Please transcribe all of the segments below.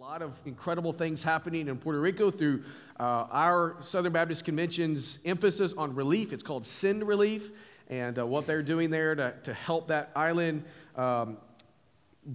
A lot of incredible things happening in Puerto Rico through our Southern Baptist Convention's emphasis on relief. It's called Send Relief, and what they're doing there to help that island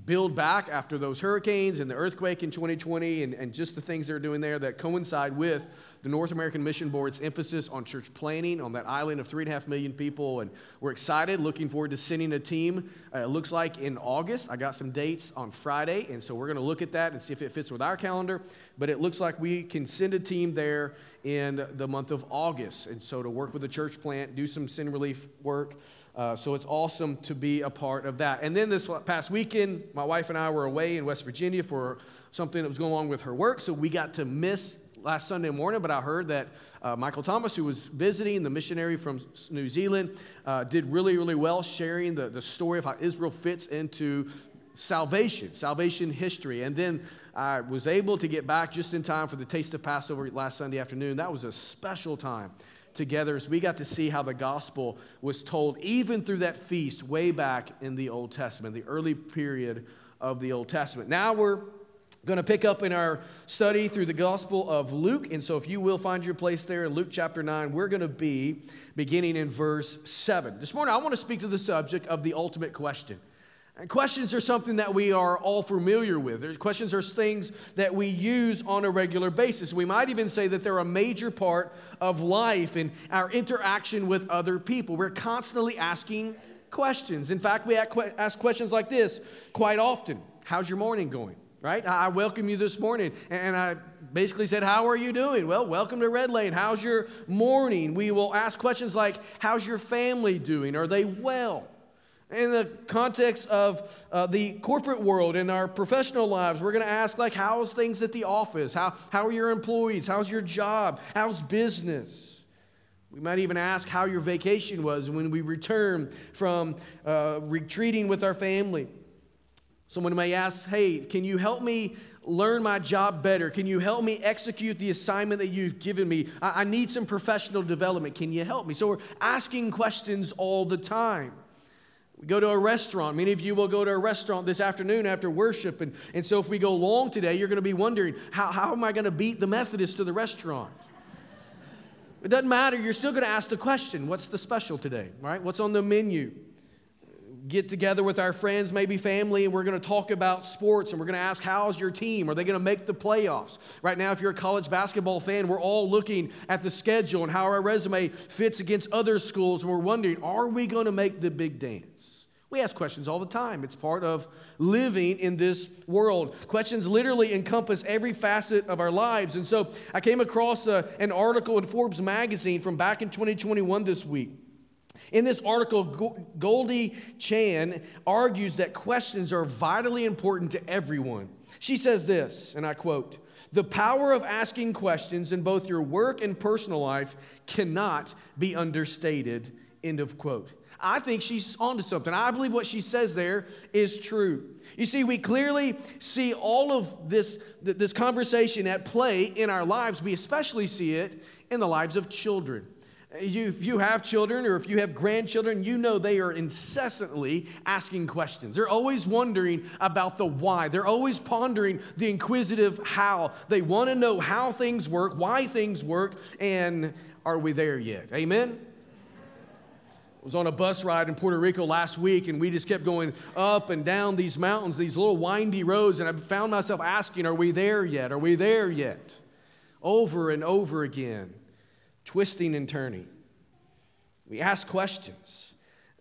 build back after those hurricanes and the earthquake in 2020 and just the things they're doing there that coincide with the North American Mission Board's emphasis on church planning on that island of 3.5 million people. And we're excited, looking forward to sending a team, it looks like in August. I got some dates on Friday, and so we're going to look at that and see if it fits with our calendar. But it looks like we can send a team there in the month of August, and so to work with the church plant, do some sin relief work. So it's awesome to be a part of that. And then this past weekend, my wife and I were away in West Virginia for something that was going on with her work, so we got to miss last Sunday morning, but I heard that Michael Thomas, who was visiting, the missionary from New Zealand, did really, really well sharing the story of how Israel fits into salvation history. And then I was able to get back just in time for the Taste of Passover last Sunday afternoon. That was a special time together as we got to see how the gospel was told, even through that feast way back in the Old Testament, the early period of the Old Testament. Now we're going to pick up in our study through the Gospel of Luke. And so if you will find your place there in Luke chapter 9, we're going to be beginning in verse 7. This morning, I want to speak to the subject of the ultimate question. And questions are something that we are all familiar with. Questions are things that we use on a regular basis. We might even say that they're a major part of life and our interaction with other people. We're constantly asking questions. In fact, we ask questions like this quite often. How's your morning going? Right? I welcome you this morning, and I basically said, how are you doing? Well, welcome to Red Lane. How's your morning? We will ask questions like, how's your family doing? Are they well? In the context of the corporate world and our professional lives, we're going to ask, like, how's things at the office? How are your employees? How's your job? How's business? We might even ask how your vacation was when we return from retreating with our family. Someone may ask, hey, can you help me learn my job better? Can you help me execute the assignment that you've given me? I need some professional development. Can you help me? So we're asking questions all the time. We go to a restaurant. Many of you will go to a restaurant this afternoon after worship. And so if we go long today, you're going to be wondering, how am I going to beat the Methodist to the restaurant? It doesn't matter. You're still going to ask the question, what's the special today? Right? What's on the menu? Get together with our friends, maybe family, and we're going to talk about sports, and we're going to ask, how's your team? Are they going to make the playoffs? Right now, if you're a college basketball fan, we're all looking at the schedule and how our resume fits against other schools, and we're wondering, are we going to make the big dance? We ask questions all the time. It's part of living in this world. Questions literally encompass every facet of our lives, and so I came across an article in Forbes magazine from back in 2021 this week. In this article, Goldie Chan argues that questions are vitally important to everyone. She says this, and I quote, "The power of asking questions in both your work and personal life cannot be understated," end of quote. I think she's onto something. I believe what she says there is true. You see, we clearly see all of this conversation at play in our lives. We especially see it in the lives of children. If you have children or if you have grandchildren, you know they are incessantly asking questions. They're always wondering about the why. They're always pondering the inquisitive how. They want to know how things work, why things work, and are we there yet? Amen? I was on a bus ride in Puerto Rico last week, and we just kept going up and down these mountains, these little windy roads, and I found myself asking, are we there yet? Are we there yet? Over and over again. Twisting and turning. We ask questions.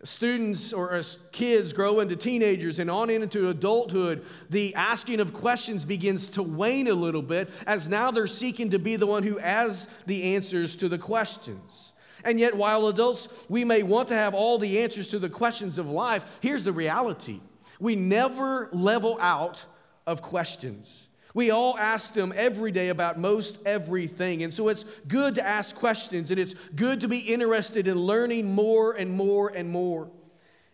Students or as kids grow into teenagers and on into adulthood, the asking of questions begins to wane a little bit as now they're seeking to be the one who has the answers to the questions. And yet, while adults, we may want to have all the answers to the questions of life, here's the reality. We never level out of questions. We all ask them every day about most everything. And so it's good to ask questions, and it's good to be interested in learning more and more and more.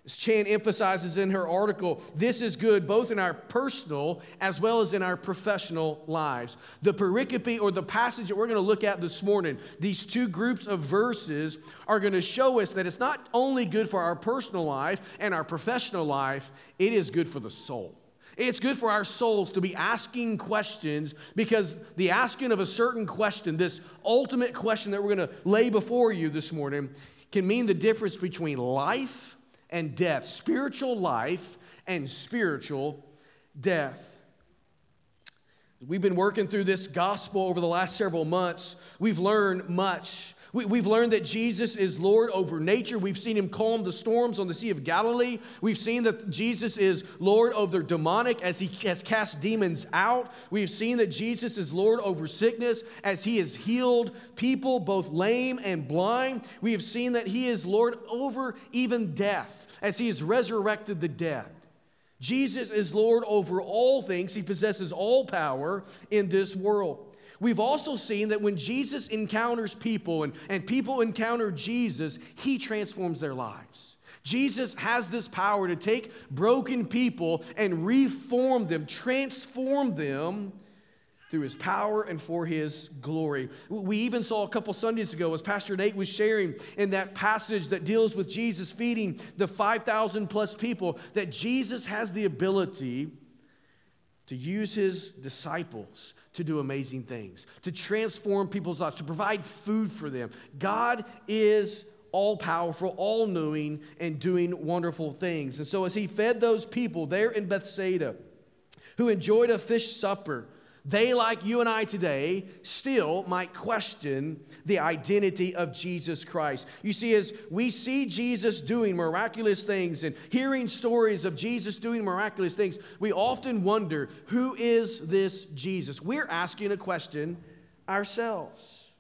As Chan emphasizes in her article, this is good both in our personal as well as in our professional lives. The pericope, or the passage that we're going to look at this morning, these two groups of verses are going to show us that it's not only good for our personal life and our professional life, it is good for the soul. It's good for our souls to be asking questions, because the asking of a certain question, this ultimate question that we're going to lay before you this morning, can mean the difference between life and death, spiritual life and spiritual death. We've been working through this gospel over the last several months. We've learned much. We've learned that Jesus is Lord over nature. We've seen him calm the storms on the Sea of Galilee. We've seen that Jesus is Lord over demonic as he has cast demons out. We've seen that Jesus is Lord over sickness as he has healed people, both lame and blind. We have seen that he is Lord over even death as he has resurrected the dead. Jesus is Lord over all things. He possesses all power in this world. We've also seen that when Jesus encounters people and people encounter Jesus, he transforms their lives. Jesus has this power to take broken people and reform them, transform them through his power and for his glory. We even saw a couple Sundays ago, as Pastor Nate was sharing in that passage that deals with Jesus feeding the 5,000 plus people, that Jesus has the ability to use his disciples to do amazing things, to transform people's lives, to provide food for them. God is all-powerful, all-knowing, and doing wonderful things. And so as he fed those people there in Bethsaida who enjoyed a fish supper, they, like you and I today, still might question the identity of Jesus Christ. You see, as we see Jesus doing miraculous things and hearing stories of Jesus doing miraculous things, we often wonder, who is this Jesus? We're asking a question ourselves.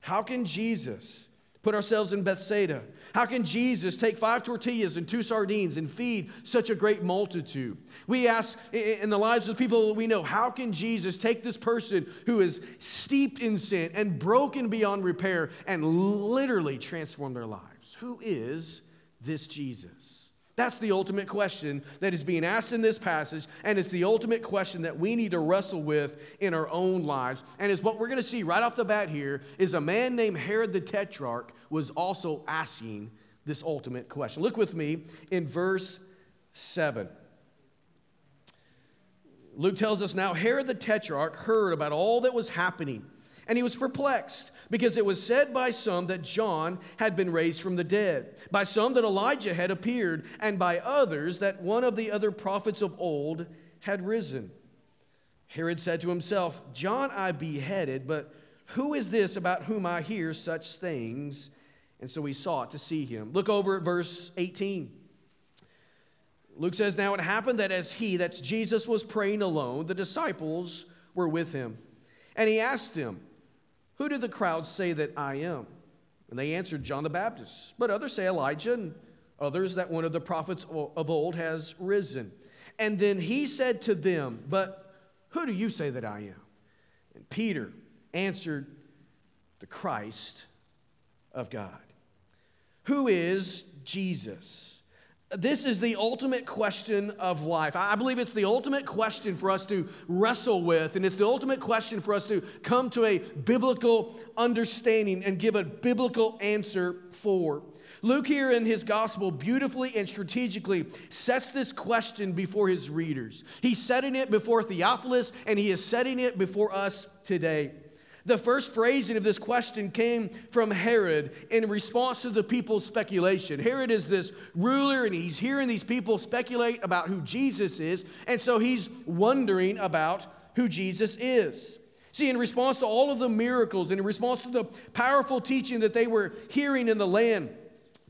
How can Jesus put ourselves in Bethsaida? How can Jesus take 5 tortillas and 2 sardines and feed such a great multitude? We ask in the lives of people we know, how can Jesus take this person who is steeped in sin and broken beyond repair and literally transform their lives? Who is this Jesus? That's the ultimate question that is being asked in this passage, and it's the ultimate question that we need to wrestle with in our own lives. And it's what we're going to see right off the bat here is a man named Herod the Tetrarch was also asking this ultimate question. Look with me in verse 7. Luke tells us, now Herod the Tetrarch heard about all that was happening, and he was perplexed, because it was said by some that John had been raised from the dead, by some that Elijah had appeared, and by others that one of the other prophets of old had risen. Herod said to himself, John I beheaded, but who is this about whom I hear such things? And so he sought to see him. Look over at verse 18. Luke says, now it happened that as he, that's Jesus, was praying alone, the disciples were with him. And he asked them, who do the crowds say that I am? And they answered, John the Baptist. But others say Elijah, and others that one of the prophets of old has risen. And then he said to them, but who do you say that I am? And Peter answered, the Christ of God. Who is Jesus? This is the ultimate question of life. I believe it's the ultimate question for us to wrestle with, and it's the ultimate question for us to come to a biblical understanding and give a biblical answer for. Luke here in his gospel beautifully and strategically sets this question before his readers. He's setting it before Theophilus, and he is setting it before us today. The first phrasing of this question came from Herod in response to the people's speculation. Herod is this ruler, and he's hearing these people speculate about who Jesus is, and so he's wondering about who Jesus is. See, in response to all of the miracles and in response to the powerful teaching that they were hearing in the land,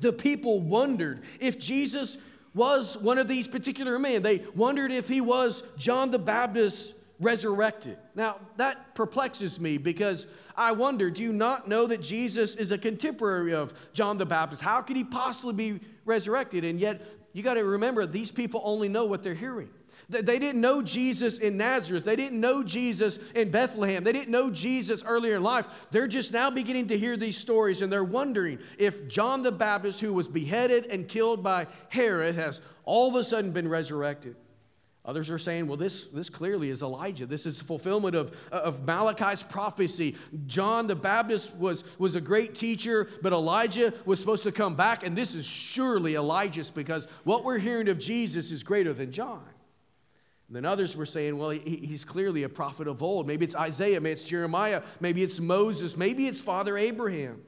the people wondered if Jesus was one of these particular men. They wondered if he was John the Baptist resurrected. Now, that perplexes me, because I wonder, do you not know that Jesus is a contemporary of John the Baptist? How could he possibly be resurrected? And yet, you got to remember, these people only know what they're hearing. They didn't know Jesus in Nazareth. They didn't know Jesus in Bethlehem. They didn't know Jesus earlier in life. They're just now beginning to hear these stories, and they're wondering if John the Baptist, who was beheaded and killed by Herod, has all of a sudden been resurrected. Others are saying, well, this clearly is Elijah. This is fulfillment of Malachi's prophecy. John the Baptist was a great teacher, but Elijah was supposed to come back, and this is surely Elijah's, because what we're hearing of Jesus is greater than John. And then others were saying, well, he's clearly a prophet of old. Maybe it's Isaiah, maybe it's Jeremiah, maybe it's Moses, maybe it's Father Abraham.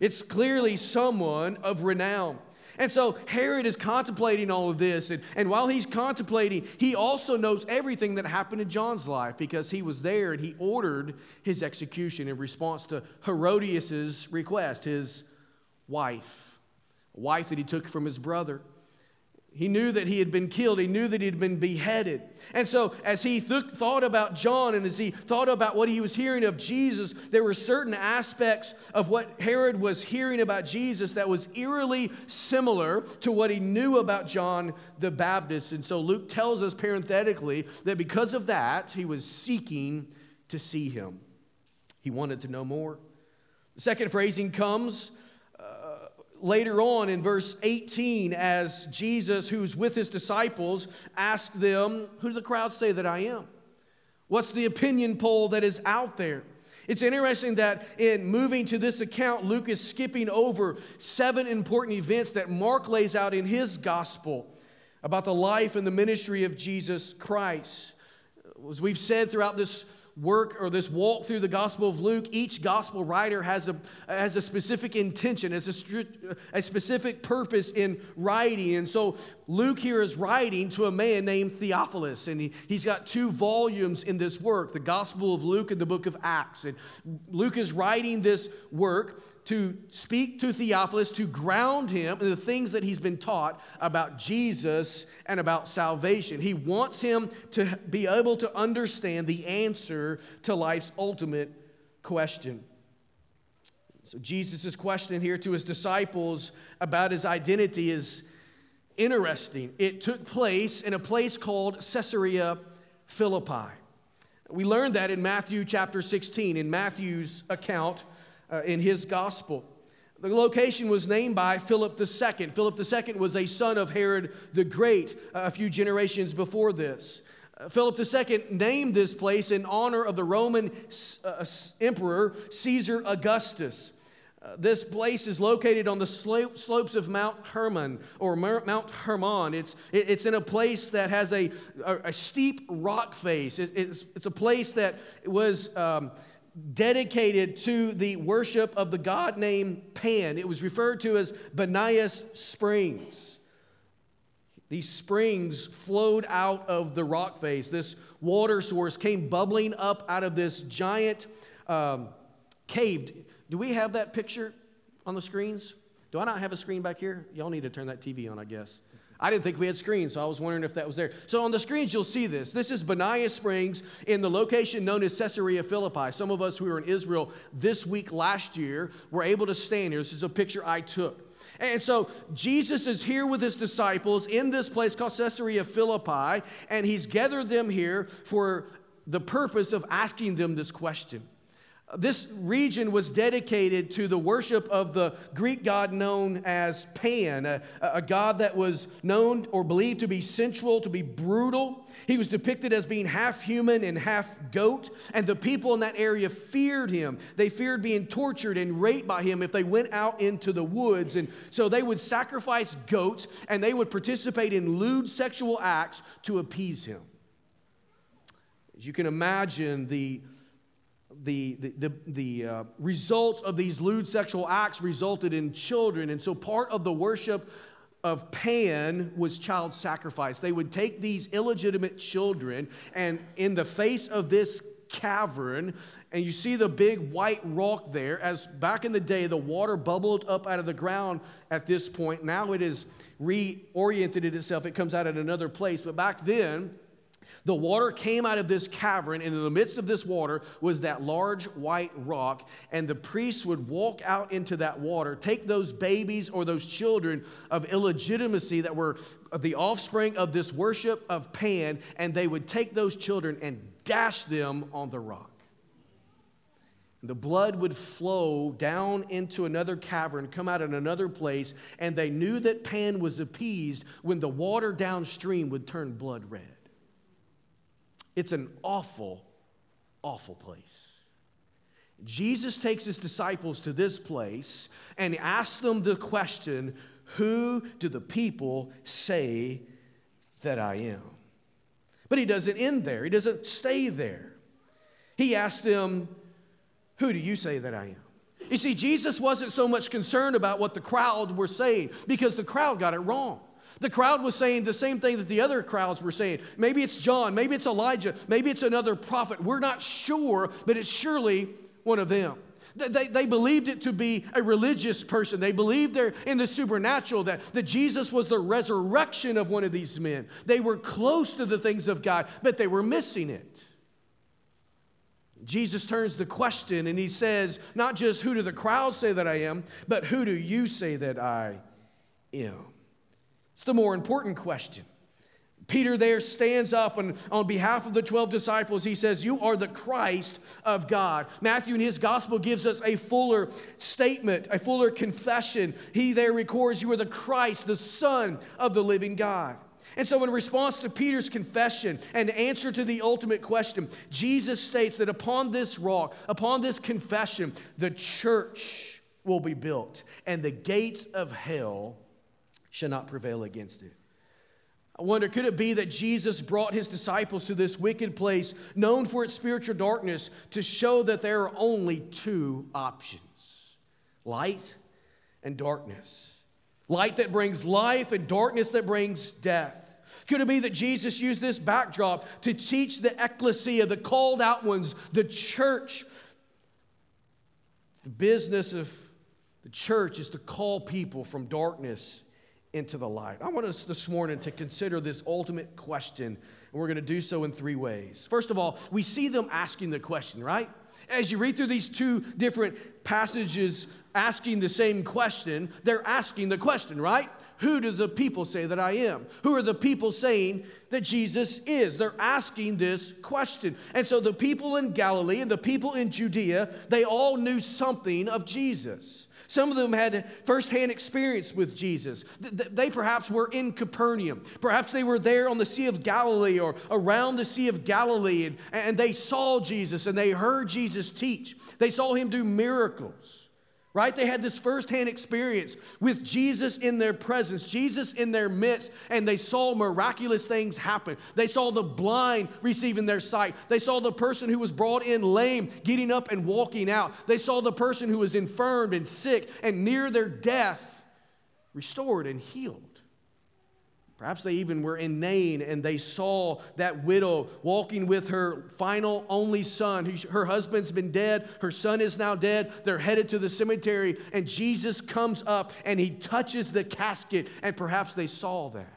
It's clearly someone of renown. And so Herod is contemplating all of this. And while he's contemplating, he also knows everything that happened in John's life because he was there and he ordered his execution in response to Herodias' request, his wife, a wife that he took from his brother. He knew that he had been killed. He knew that he had been beheaded. And so as he thought about John and as he thought about what he was hearing of Jesus, there were certain aspects of what Herod was hearing about Jesus that was eerily similar to what he knew about John the Baptist. And so Luke tells us parenthetically that because of that, he was seeking to see him. He wanted to know more. The second phrasing comes later on in verse 18, as Jesus, who's with his disciples, asked them, who do the crowd say that I am? What's the opinion poll that is out there? It's interesting that in moving to this account, Luke is skipping over 7 important events that Mark lays out in his gospel about the life and the ministry of Jesus Christ. As we've said throughout this work or this walk through the Gospel of Luke, each gospel writer has a specific intention, has a specific purpose in writing. And so Luke here is writing to a man named Theophilus, and he's got 2 volumes in this work, the Gospel of Luke and the Book of Acts. And Luke is writing this work to speak to Theophilus, to ground him in the things that he's been taught about Jesus and about salvation. He wants him to be able to understand the answer to life's ultimate question. So Jesus' question here to his disciples about his identity is interesting. It took place in a place called Caesarea Philippi. We learned that in Matthew chapter 16, in Matthew's account, in his gospel. The location was named by Philip II. Philip II was a son of Herod the Great a few generations before this. Philip II named this place in honor of the Roman emperor Caesar Augustus. This place is located on the slopes of Mount Hermon, or Mount Hermon. It's in a place that has a steep rock face. It's a place that was dedicated to the worship of the god named Pan. It was referred to as Banias Springs. These springs flowed out of the rock face. This water source came bubbling up out of this giant cave. Do we have that picture on the screens? Do I not have a screen back here? Y'all need to turn that TV on, I guess. I didn't think we had screens, so I was wondering if that was there. So on the screens, you'll see this. This is Banias Springs in the location known as Caesarea Philippi. Some of us who were in Israel this week last year were able to stand here. This is a picture I took. And so Jesus is here with his disciples in this place called Caesarea Philippi, and he's gathered them here for the purpose of asking them this question. This region was dedicated to the worship of the Greek god known as Pan, a god that was known or believed to be sensual, to be brutal. He was depicted as being half human and half goat, and the people in that area feared him. They feared being tortured and raped by him if they went out into the woods, and so they would sacrifice goats, and they would participate in lewd sexual acts to appease him. As you can imagine, the results of these lewd sexual acts resulted in children. And so part of the worship of Pan was child sacrifice. They would take these illegitimate children, and in the face of this cavern, and you see the big white rock there, as back in the day, the water bubbled up out of the ground at this point. Now it has reoriented itself. It comes out at another place. But back then, the water came out of this cavern, and in the midst of this water was that large white rock, and the priests would walk out into that water, take those babies or those children of illegitimacy that were the offspring of this worship of Pan, and they would take those children and dash them on the rock. The blood would flow down into another cavern, come out in another place, and they knew that Pan was appeased when the water downstream would turn blood red. It's an awful, awful place. Jesus takes his disciples to this place and asks them the question, who do the people say that I am? But he doesn't end there. He doesn't stay there. He asked them, who do you say that I am? You see, Jesus wasn't so much concerned about what the crowd were saying, because the crowd got it wrong. The crowd was saying the same thing that the other crowds were saying. Maybe it's John, maybe it's Elijah, maybe it's another prophet. We're not sure, but it's surely one of them. They believed it to be a religious person. They believed there in the supernatural, that Jesus was the resurrection of one of these men. They were close to the things of God, but they were missing it. Jesus turns the question and he says, not just who do the crowd say that I am, but who do you say that I am? It's the more important question. Peter there stands up, and on behalf of the 12 disciples, he says, you are the Christ of God. Matthew in his gospel gives us a fuller statement, a fuller confession. He there records, you are the Christ, the Son of the living God. And so in response to Peter's confession and answer to the ultimate question, Jesus states that upon this rock, upon this confession, the church will be built, and the gates of hell shall not prevail against it. I wonder, could it be that Jesus brought his disciples to this wicked place, known for its spiritual darkness, to show that there are only two options, light and darkness. Light that brings life and darkness that brings death. Could it be that Jesus used this backdrop to teach the ecclesia, the called out ones, the church? The business of the church is to call people from darkness into the light. I want us this morning to consider this ultimate question, and we're going to do so in three ways. First of all, we see them asking the question, right? As you read through these two different passages asking the same question, they're asking the question, right? Who do the people say that I am? Who are the people saying that Jesus is? They're asking this question. And so the people in Galilee and the people in Judea, they all knew something of Jesus. Some of them had firsthand experience with Jesus. They perhaps were in Capernaum. Perhaps they were there on the Sea of Galilee or around the Sea of Galilee, and they saw Jesus and they heard Jesus teach. They saw him do miracles, right? They had this firsthand experience with Jesus in their presence, Jesus in their midst, and they saw miraculous things happen. They saw the blind receiving their sight. They saw the person who was brought in lame getting up and walking out. They saw the person who was infirmed and sick and near their death restored and healed. Perhaps they even were in Nain and they saw that widow walking with her final only son. Her husband's been dead. Her son is now dead. They're headed to the cemetery, and Jesus comes up and he touches the casket, and perhaps they saw that.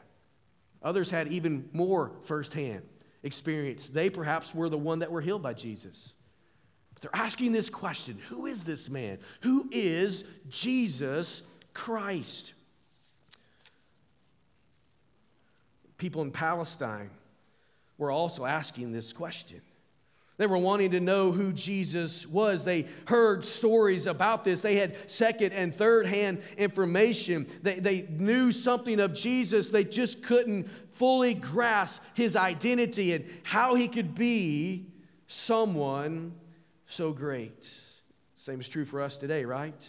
Others had even more firsthand experience. They perhaps were the one that were healed by Jesus. But they're asking this question, who is this man? Who is Jesus Christ? People in Palestine were also asking this question. They were wanting to know who Jesus was. They heard stories about this. They had second and third hand information. They knew something of Jesus. They just couldn't fully grasp his identity and how he could be someone so great. Same is true for us today, right?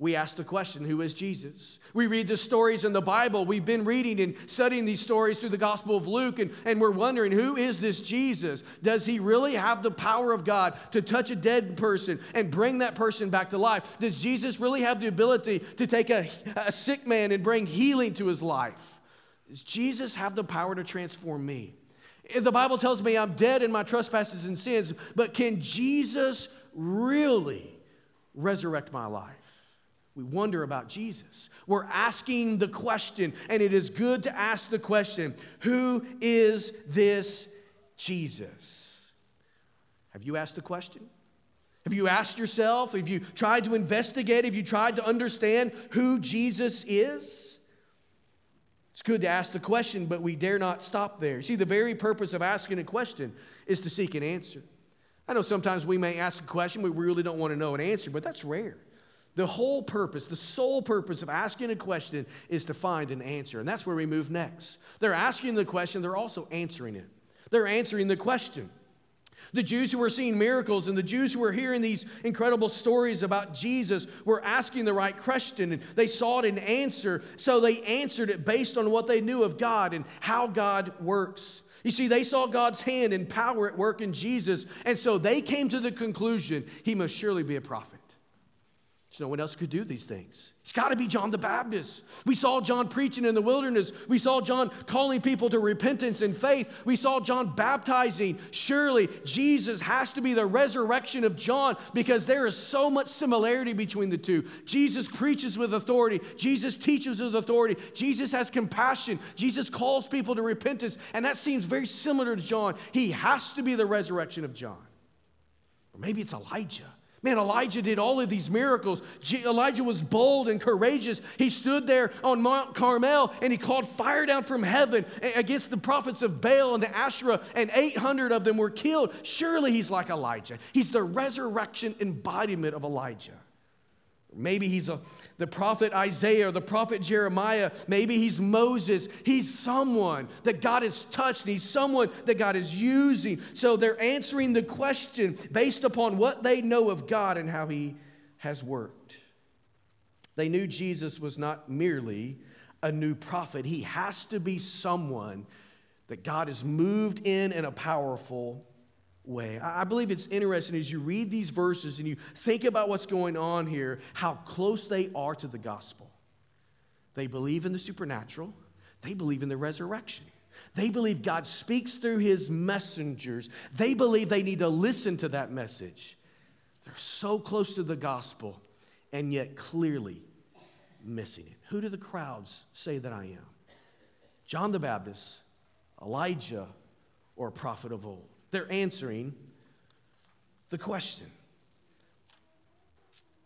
We ask the question, who is Jesus? We read the stories in the Bible. We've been reading and studying these stories through the Gospel of Luke, and we're wondering, who is this Jesus? Does he really have the power of God to touch a dead person and bring that person back to life? Does Jesus really have the ability to take a sick man and bring healing to his life? Does Jesus have the power to transform me? The Bible tells me I'm dead in my trespasses and sins, but can Jesus really resurrect my life? We wonder about Jesus. We're asking the question, and it is good to ask the question, who is this Jesus? Have you asked the question? Have you asked yourself? Have you tried to investigate? Have you tried to understand who Jesus is? It's good to ask the question, but we dare not stop there. See, the very purpose of asking a question is to seek an answer. I know sometimes we may ask a question, but we really don't want to know an answer, but that's rare. The whole purpose, the sole purpose of asking a question is to find an answer. And that's where we move next. They're asking the question. They're also answering it. They're answering the question. The Jews who were seeing miracles and the Jews who were hearing these incredible stories about Jesus were asking the right question. And they sought an answer. So they answered it based on what they knew of God and how God works. You see, they saw God's hand and power at work in Jesus, and so they came to the conclusion, he must surely be a prophet. So no one else could do these things. It's got to be John the Baptist. We saw John preaching in the wilderness. We saw John calling people to repentance and faith. We saw John baptizing. Surely Jesus has to be the resurrection of John, because there is so much similarity between the two. Jesus preaches with authority. Jesus teaches with authority. Jesus has compassion. Jesus calls people to repentance. And that seems very similar to John. He has to be the resurrection of John. Or maybe it's Elijah. Man, Elijah did all of these miracles. Elijah was bold and courageous. He stood there on Mount Carmel, and he called fire down from heaven against the prophets of Baal and the Asherah, and 800 of them were killed. Surely he's like Elijah. He's the resurrection embodiment of Elijah. Maybe he's the prophet Isaiah or the prophet Jeremiah. Maybe he's Moses. He's someone that God has touched, and he's someone that God is using. So they're answering the question based upon what they know of God and how he has worked. They knew Jesus was not merely a new prophet. He has to be someone that God has moved in a powerful way. I believe it's interesting as you read these verses and you think about what's going on here, how close they are to the gospel. They believe in the supernatural. They believe in the resurrection. They believe God speaks through his messengers. They believe they need to listen to that message. They're so close to the gospel and yet clearly missing it. Who do the crowds say that I am? John the Baptist, Elijah, or a prophet of old? They're answering the question,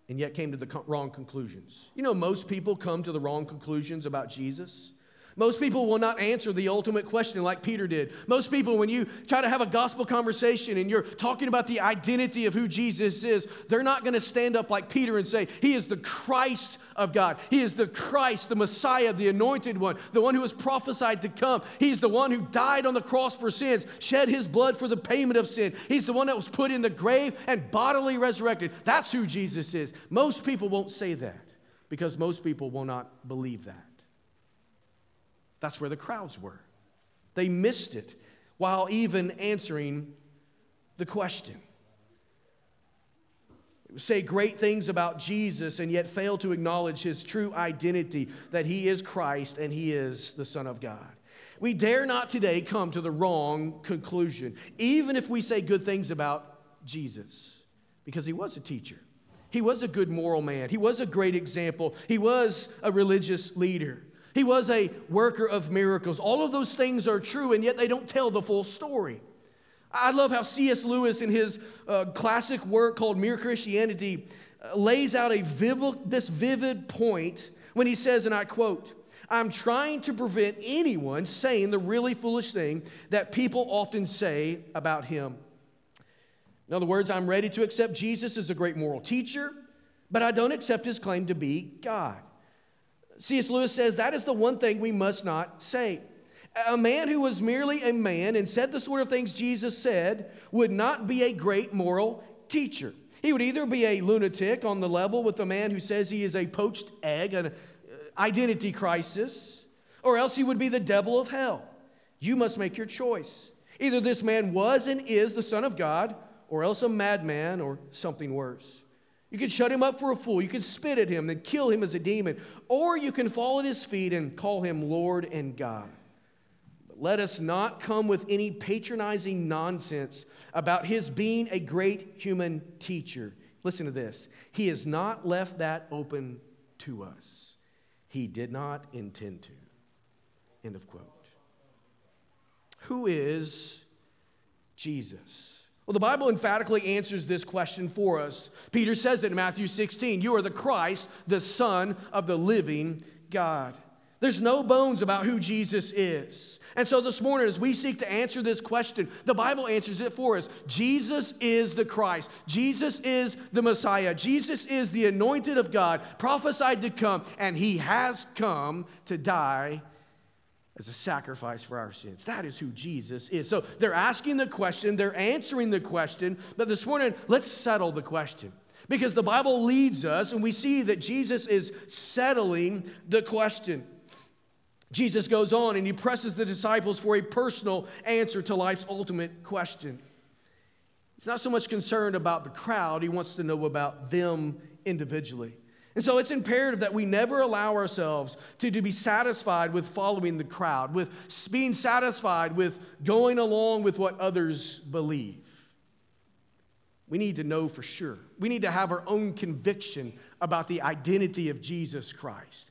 and yet came to the wrong conclusions. You know, most people come to the wrong conclusions about Jesus. Most people will not answer the ultimate question like Peter did. Most people, when you try to have a gospel conversation and you're talking about the identity of who Jesus is, they're not going to stand up like Peter and say, he is the Christ of God. He is the Christ, the Messiah, the anointed one, the one who was prophesied to come. He's the one who died on the cross for sins, shed his blood for the payment of sin. He's the one that was put in the grave and bodily resurrected. That's who Jesus is. Most people won't say that because most people will not believe that. That's where the crowds were. They missed it while even answering the question. They would say great things about Jesus and yet fail to acknowledge his true identity, that he is Christ and he is the Son of God. We dare not today come to the wrong conclusion, even if we say good things about Jesus, because he was a teacher. He was a good moral man. He was a great example. He was a religious leader. He was a worker of miracles. All of those things are true, and yet they don't tell the full story. I love how C.S. Lewis, in his classic work called Mere Christianity, lays out this vivid point when he says, and I quote, "I'm trying to prevent anyone saying the really foolish thing that people often say about him. In other words, I'm ready to accept Jesus as a great moral teacher, but I don't accept his claim to be God." C.S. Lewis says that is the one thing we must not say. A man who was merely a man and said the sort of things Jesus said would not be a great moral teacher. He would either be a lunatic on the level with a man who says he is a poached egg, an identity crisis, or else he would be the devil of hell. You must make your choice. Either this man was and is the Son of God, or else a madman or something worse. You can shut him up for a fool. You can spit at him and kill him as a demon. Or you can fall at his feet and call him Lord and God. But let us not come with any patronizing nonsense about his being a great human teacher. Listen to this. He has not left that open to us. He did not intend to. End of quote. Who is Jesus? Well, the Bible emphatically answers this question for us. Peter says it in Matthew 16, "You are the Christ, the Son of the living God." There's no bones about who Jesus is. And so this morning, as we seek to answer this question, the Bible answers it for us. Jesus is the Christ. Jesus is the Messiah. Jesus is the anointed of God, prophesied to come, and he has come to die as a sacrifice for our sins. That is who Jesus is. So they're asking the question, they're answering the question, but this morning, let's settle the question. Because the Bible leads us, and we see that Jesus is settling the question. Jesus goes on and he presses the disciples for a personal answer to life's ultimate question. He's not so much concerned about the crowd. He wants to know about them individually. And so it's imperative that we never allow ourselves to be satisfied with following the crowd, with being satisfied with going along with what others believe. We need to know for sure. We need to have our own conviction about the identity of Jesus Christ.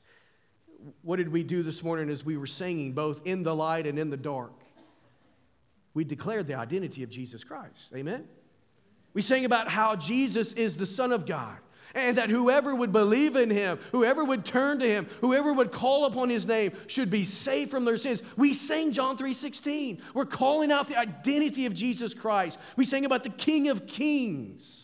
What did we do this morning as we were singing, both in the light and in the dark? We declared the identity of Jesus Christ. Amen? We sang about how Jesus is the Son of God, and that whoever would believe in him, whoever would turn to him, whoever would call upon his name should be saved from their sins. We sang John 3:16. We're calling out the identity of Jesus Christ. We sang about the King of Kings.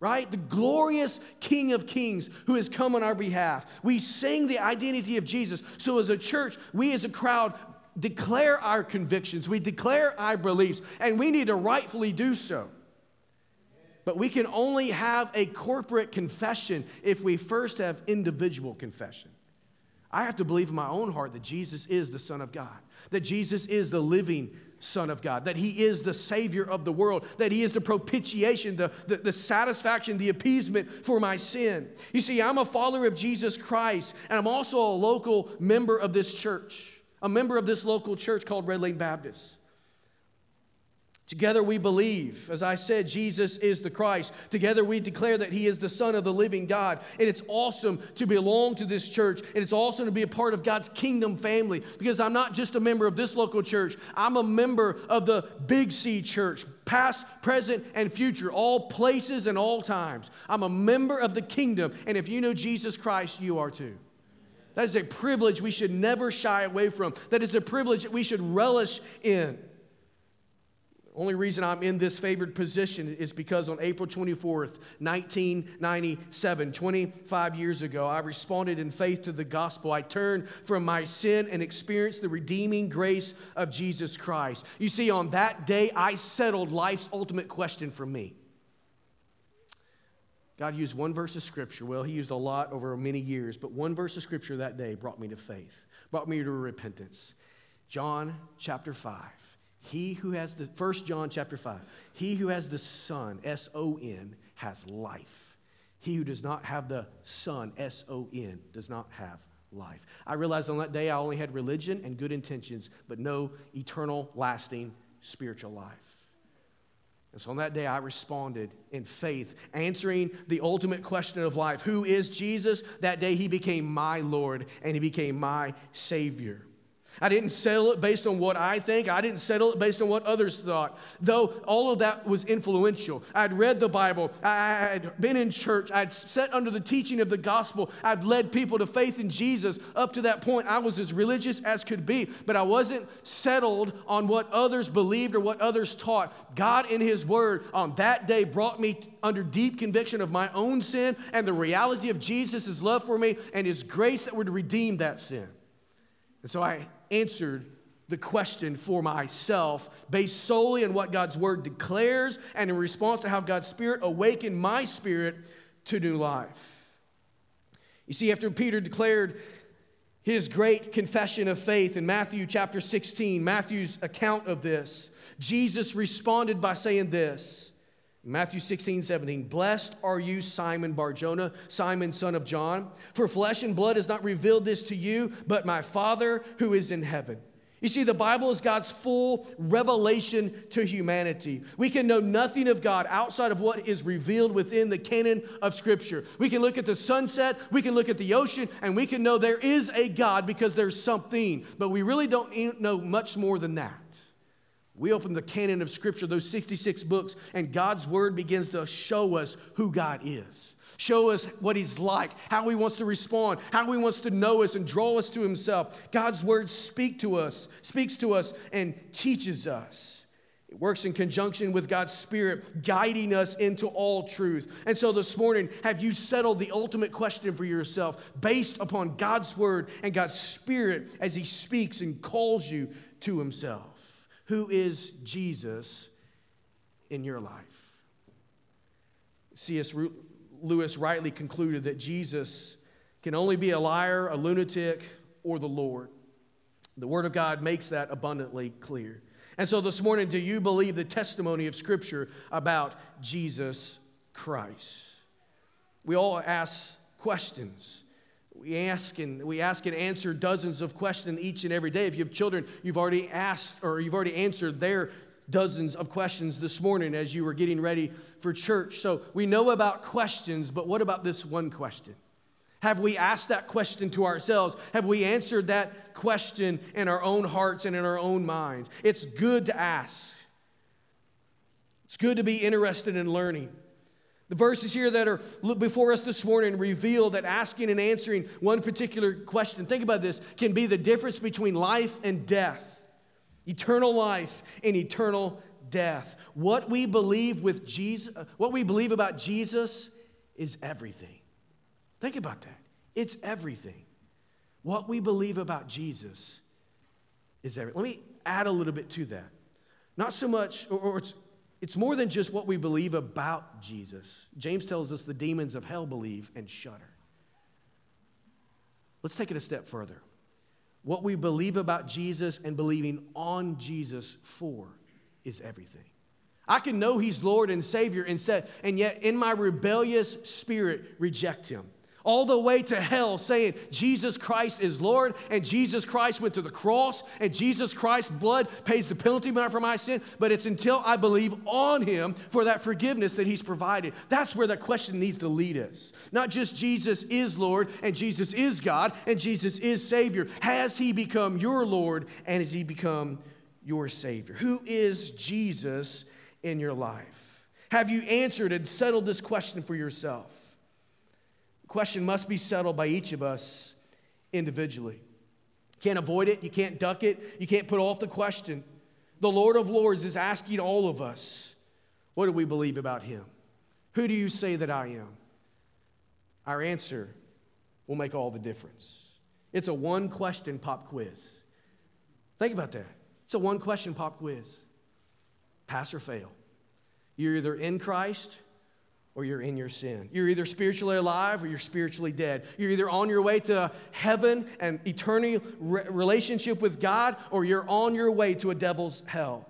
Right? The glorious King of Kings who has come on our behalf. We sing the identity of Jesus. So as a church, we as a crowd declare our convictions. We declare our beliefs. And we need to rightfully do so. But we can only have a corporate confession if we first have individual confession. I have to believe in my own heart that Jesus is the Son of God. That Jesus is the living Son of God, that he is the Savior of the world, that he is the propitiation, the satisfaction, the appeasement for my sin. You see, I'm a follower of Jesus Christ, and I'm also a local member of this church, a member of this local church called Red Lane Baptist. Together we believe, as I said, Jesus is the Christ. Together we declare that he is the Son of the living God. And it's awesome to belong to this church. And it's awesome to be a part of God's kingdom family. Because I'm not just a member of this local church. I'm a member of the Big C church. Past, present, and future. All places and all times. I'm a member of the kingdom. And if you know Jesus Christ, you are too. That is a privilege we should never shy away from. That is a privilege that we should relish in. Only reason I'm in this favored position is because on April 24th, 1997, 25 years ago, I responded in faith to the gospel. I turned from my sin and experienced the redeeming grace of Jesus Christ. You see, on that day, I settled life's ultimate question for me. God used one verse of Scripture. Well, he used a lot over many years, but one verse of Scripture that day brought me to faith, brought me to repentance. John chapter 5. He who has the, 1 John chapter 5, he who has the Son, S-O-N, has life. He who does not have the Son, S-O-N, does not have life. I realized on that day I only had religion and good intentions, but no eternal, lasting, spiritual life. And so on that day I responded in faith, answering the ultimate question of life. Who is Jesus? That day he became my Lord and he became my Savior. I didn't settle it based on what I think. I didn't settle it based on what others thought, though all of that was influential. I'd read the Bible. I had been in church. I'd sat under the teaching of the gospel. I'd led people to faith in Jesus. Up to that point, I was as religious as could be, but I wasn't settled on what others believed or what others taught. God in his word on that day brought me under deep conviction of my own sin and the reality of Jesus' love for me and his grace that would redeem that sin. And so I answered the question for myself based solely on what God's word declares and in response to how God's Spirit awakened my spirit to new life. You see, after Peter declared his great confession of faith in Matthew chapter 16, Matthew's account of this, Jesus responded by saying this. Matthew 16, 17, blessed are you, Simon Bar-Jonah, Simon son of John, for flesh and blood has not revealed this to you, but my Father who is in heaven. You see, the Bible is God's full revelation to humanity. We can know nothing of God outside of what is revealed within the canon of Scripture. We can look at the sunset, we can look at the ocean, and we can know there is a God because there's something, but we really don't know much more than that. We open the canon of Scripture, those 66 books, and God's Word begins to show us who God is. Show us what He's like, how He wants to respond, how He wants to know us and draw us to Himself. God's Word speaks to us, and teaches us. It works in conjunction with God's Spirit, guiding us into all truth. And so this morning, have you settled the ultimate question for yourself based upon God's Word and God's Spirit as He speaks and calls you to Himself? Who is Jesus in your life? C.S. Lewis rightly concluded that Jesus can only be a liar, a lunatic, or the Lord. The Word of God makes that abundantly clear. And so this morning, do you believe the testimony of Scripture about Jesus Christ? We all ask questions. We ask and answer dozens of questions each and every day. If you have children, you've already asked or you've already answered their dozens of questions this morning as you were getting ready for church. So we know about questions, but what about this one question? Have we asked that question to ourselves? Have we answered that question in our own hearts and in our own minds? It's good to ask. It's good to be interested in learning. The verses here that are before us this morning reveal that asking and answering one particular question, think about this, can be the difference between life and death, eternal life and eternal death. What we believe with Jesus, what we believe about Jesus is everything. Think about that. It's everything. What we believe about Jesus is everything. Let me add a little bit to that. Not so much, or it's more than just what we believe about Jesus. James tells us the demons of hell believe and shudder. Let's take it a step further. What we believe about Jesus and believing on Jesus for is everything. I can know he's Lord and Savior and yet in my rebellious spirit reject him. All the way to hell saying Jesus Christ is Lord and Jesus Christ went to the cross and Jesus Christ's blood pays the penalty for my sin, but it's until I believe on him for that forgiveness that he's provided. That's where that question needs to lead us. Not just Jesus is Lord and Jesus is God and Jesus is Savior. Has he become your Lord and has he become your Savior? Who is Jesus in your life? Have you answered and settled this question for yourself? Question must be settled by each of us individually. You can't avoid it. You can't duck it. You can't put off the question. The Lord of Lords is asking all of us, what do we believe about him? Who do you say that I am? Our answer will make all the difference. It's a one-question pop quiz. Think about that. It's a one-question pop quiz. Pass or fail. You're either in Christ or you're in your sin. You're either spiritually alive or you're spiritually dead. You're either on your way to heaven and eternal relationship with God, or you're on your way to a devil's hell.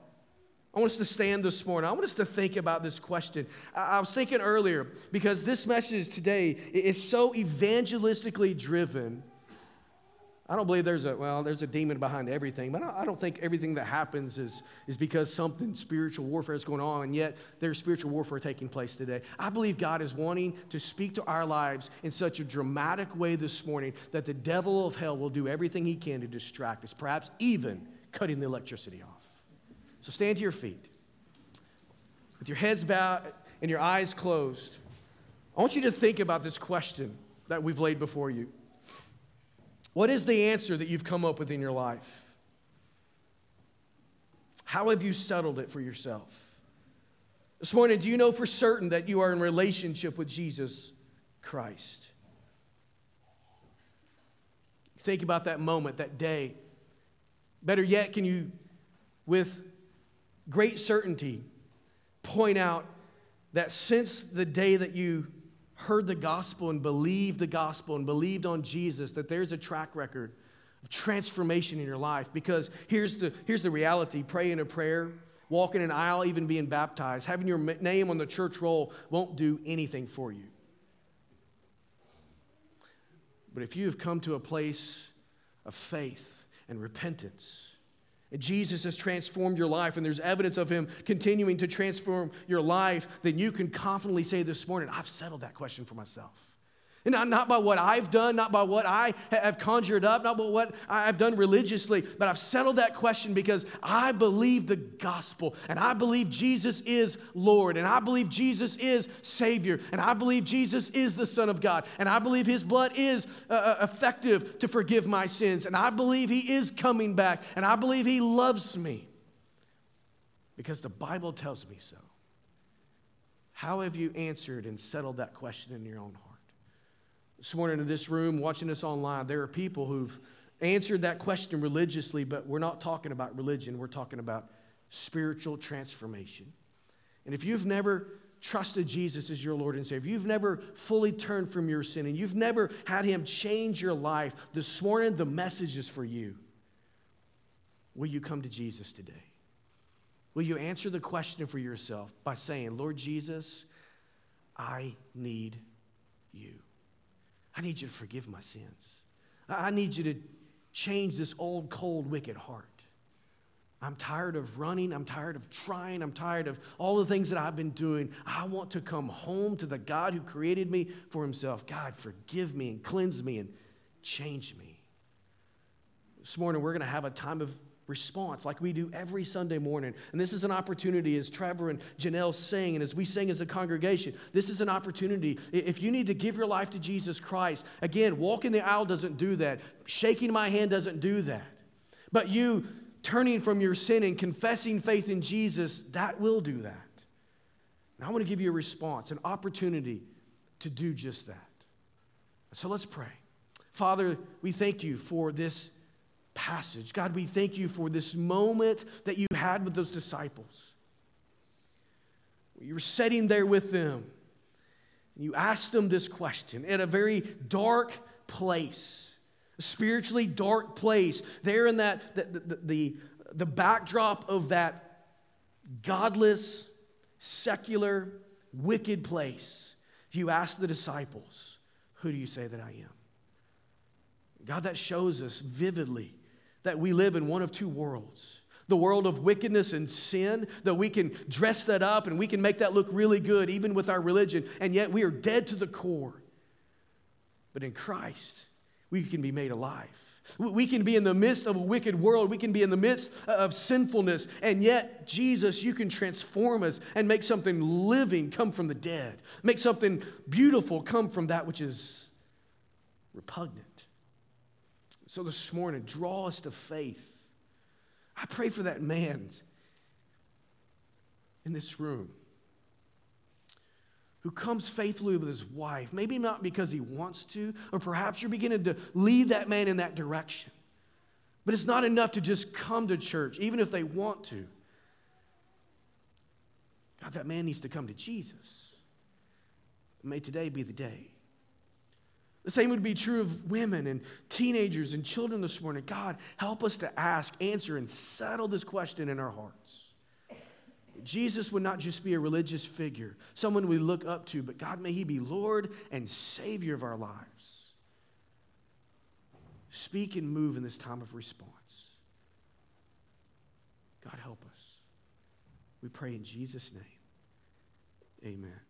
I want us to stand this morning. I want us to think about this question. I was thinking earlier, because this message today is so evangelistically driven. I don't believe there's a demon behind everything, but I don't think everything that happens is because something spiritual warfare is going on, and yet there's spiritual warfare taking place today. I believe God is wanting to speak to our lives in such a dramatic way this morning that the devil of hell will do everything he can to distract us, perhaps even cutting the electricity off. So stand to your feet. With your heads bowed and your eyes closed, I want you to think about this question that we've laid before you. What is the answer that you've come up with in your life? How have you settled it for yourself? This morning, do you know for certain that you are in relationship with Jesus Christ? Think about that moment, that day. Better yet, can you, with great certainty, point out that since the day that you heard the gospel and believed on Jesus, that there's a track record of transformation in your life? Because here's the reality: praying a prayer, walking an aisle, even being baptized, having your name on the church roll won't do anything for you. But if you have come to a place of faith and repentance, and Jesus has transformed your life, and there's evidence of him continuing to transform your life, then you can confidently say this morning, I've settled that question for myself. And not by what I've done, not by what I have conjured up, not by what I've done religiously, but I've settled that question because I believe the gospel, and I believe Jesus is Lord, and I believe Jesus is Savior, and I believe Jesus is the Son of God, and I believe his blood is effective to forgive my sins, and I believe he is coming back, and I believe he loves me because the Bible tells me so. How have you answered and settled that question in your own heart? This morning in this room, watching us online, there are people who've answered that question religiously, but we're not talking about religion. We're talking about spiritual transformation. And if you've never trusted Jesus as your Lord and Savior, you've never fully turned from your sin, and you've never had him change your life, this morning the message is for you. Will you come to Jesus today? Will you answer the question for yourself by saying, Lord Jesus, I need you. I need you to forgive my sins. I need you to change this old, cold, wicked heart. I'm tired of running. I'm tired of trying. I'm tired of all the things that I've been doing. I want to come home to the God who created me for himself. God, forgive me and cleanse me and change me. This morning, we're going to have a time of response like we do every Sunday morning. And this is an opportunity, as Trevor and Janelle sing, and as we sing as a congregation, this is an opportunity. If you need to give your life to Jesus Christ, again, walking the aisle doesn't do that. Shaking my hand doesn't do that. But you turning from your sin and confessing faith in Jesus, that will do that. And I want to give you a response, an opportunity to do just that. So let's pray. Father, we thank you for this passage. God, we thank you for this moment that you had with those disciples. You were sitting there with them. And you asked them this question at a very dark place. Spiritually dark place, there in that the backdrop of that godless, secular, wicked place, you ask the disciples, who do you say that I am? God, that shows us vividly that we live in one of two worlds. The world of wickedness and sin, that we can dress that up and we can make that look really good, even with our religion, and yet we are dead to the core. But in Christ, we can be made alive. We can be in the midst of a wicked world. We can be in the midst of sinfulness. And yet, Jesus, you can transform us and make something living come from the dead. Make something beautiful come from that which is repugnant. So this morning, draw us to faith. I pray for that man in this room who comes faithfully with his wife, maybe not because he wants to, or perhaps you're beginning to lead that man in that direction. But it's not enough to just come to church, even if they want to. God, that man needs to come to Jesus. May today be the day. The same would be true of women and teenagers and children this morning. God, help us to ask, answer, and settle this question in our hearts. Jesus would not just be a religious figure, someone we look up to, but God, may he be Lord and Savior of our lives. Speak and move in this time of response. God, help us. We pray in Jesus' name. Amen.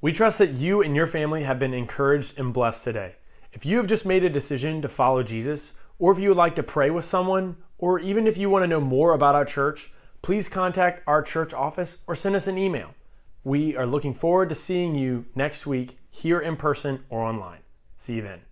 We trust that you and your family have been encouraged and blessed today. If you have just made a decision to follow Jesus, or if you would like to pray with someone, or even if you want to know more about our church, please contact our church office or send us an email. We are looking forward to seeing you next week here in person or online. See you then.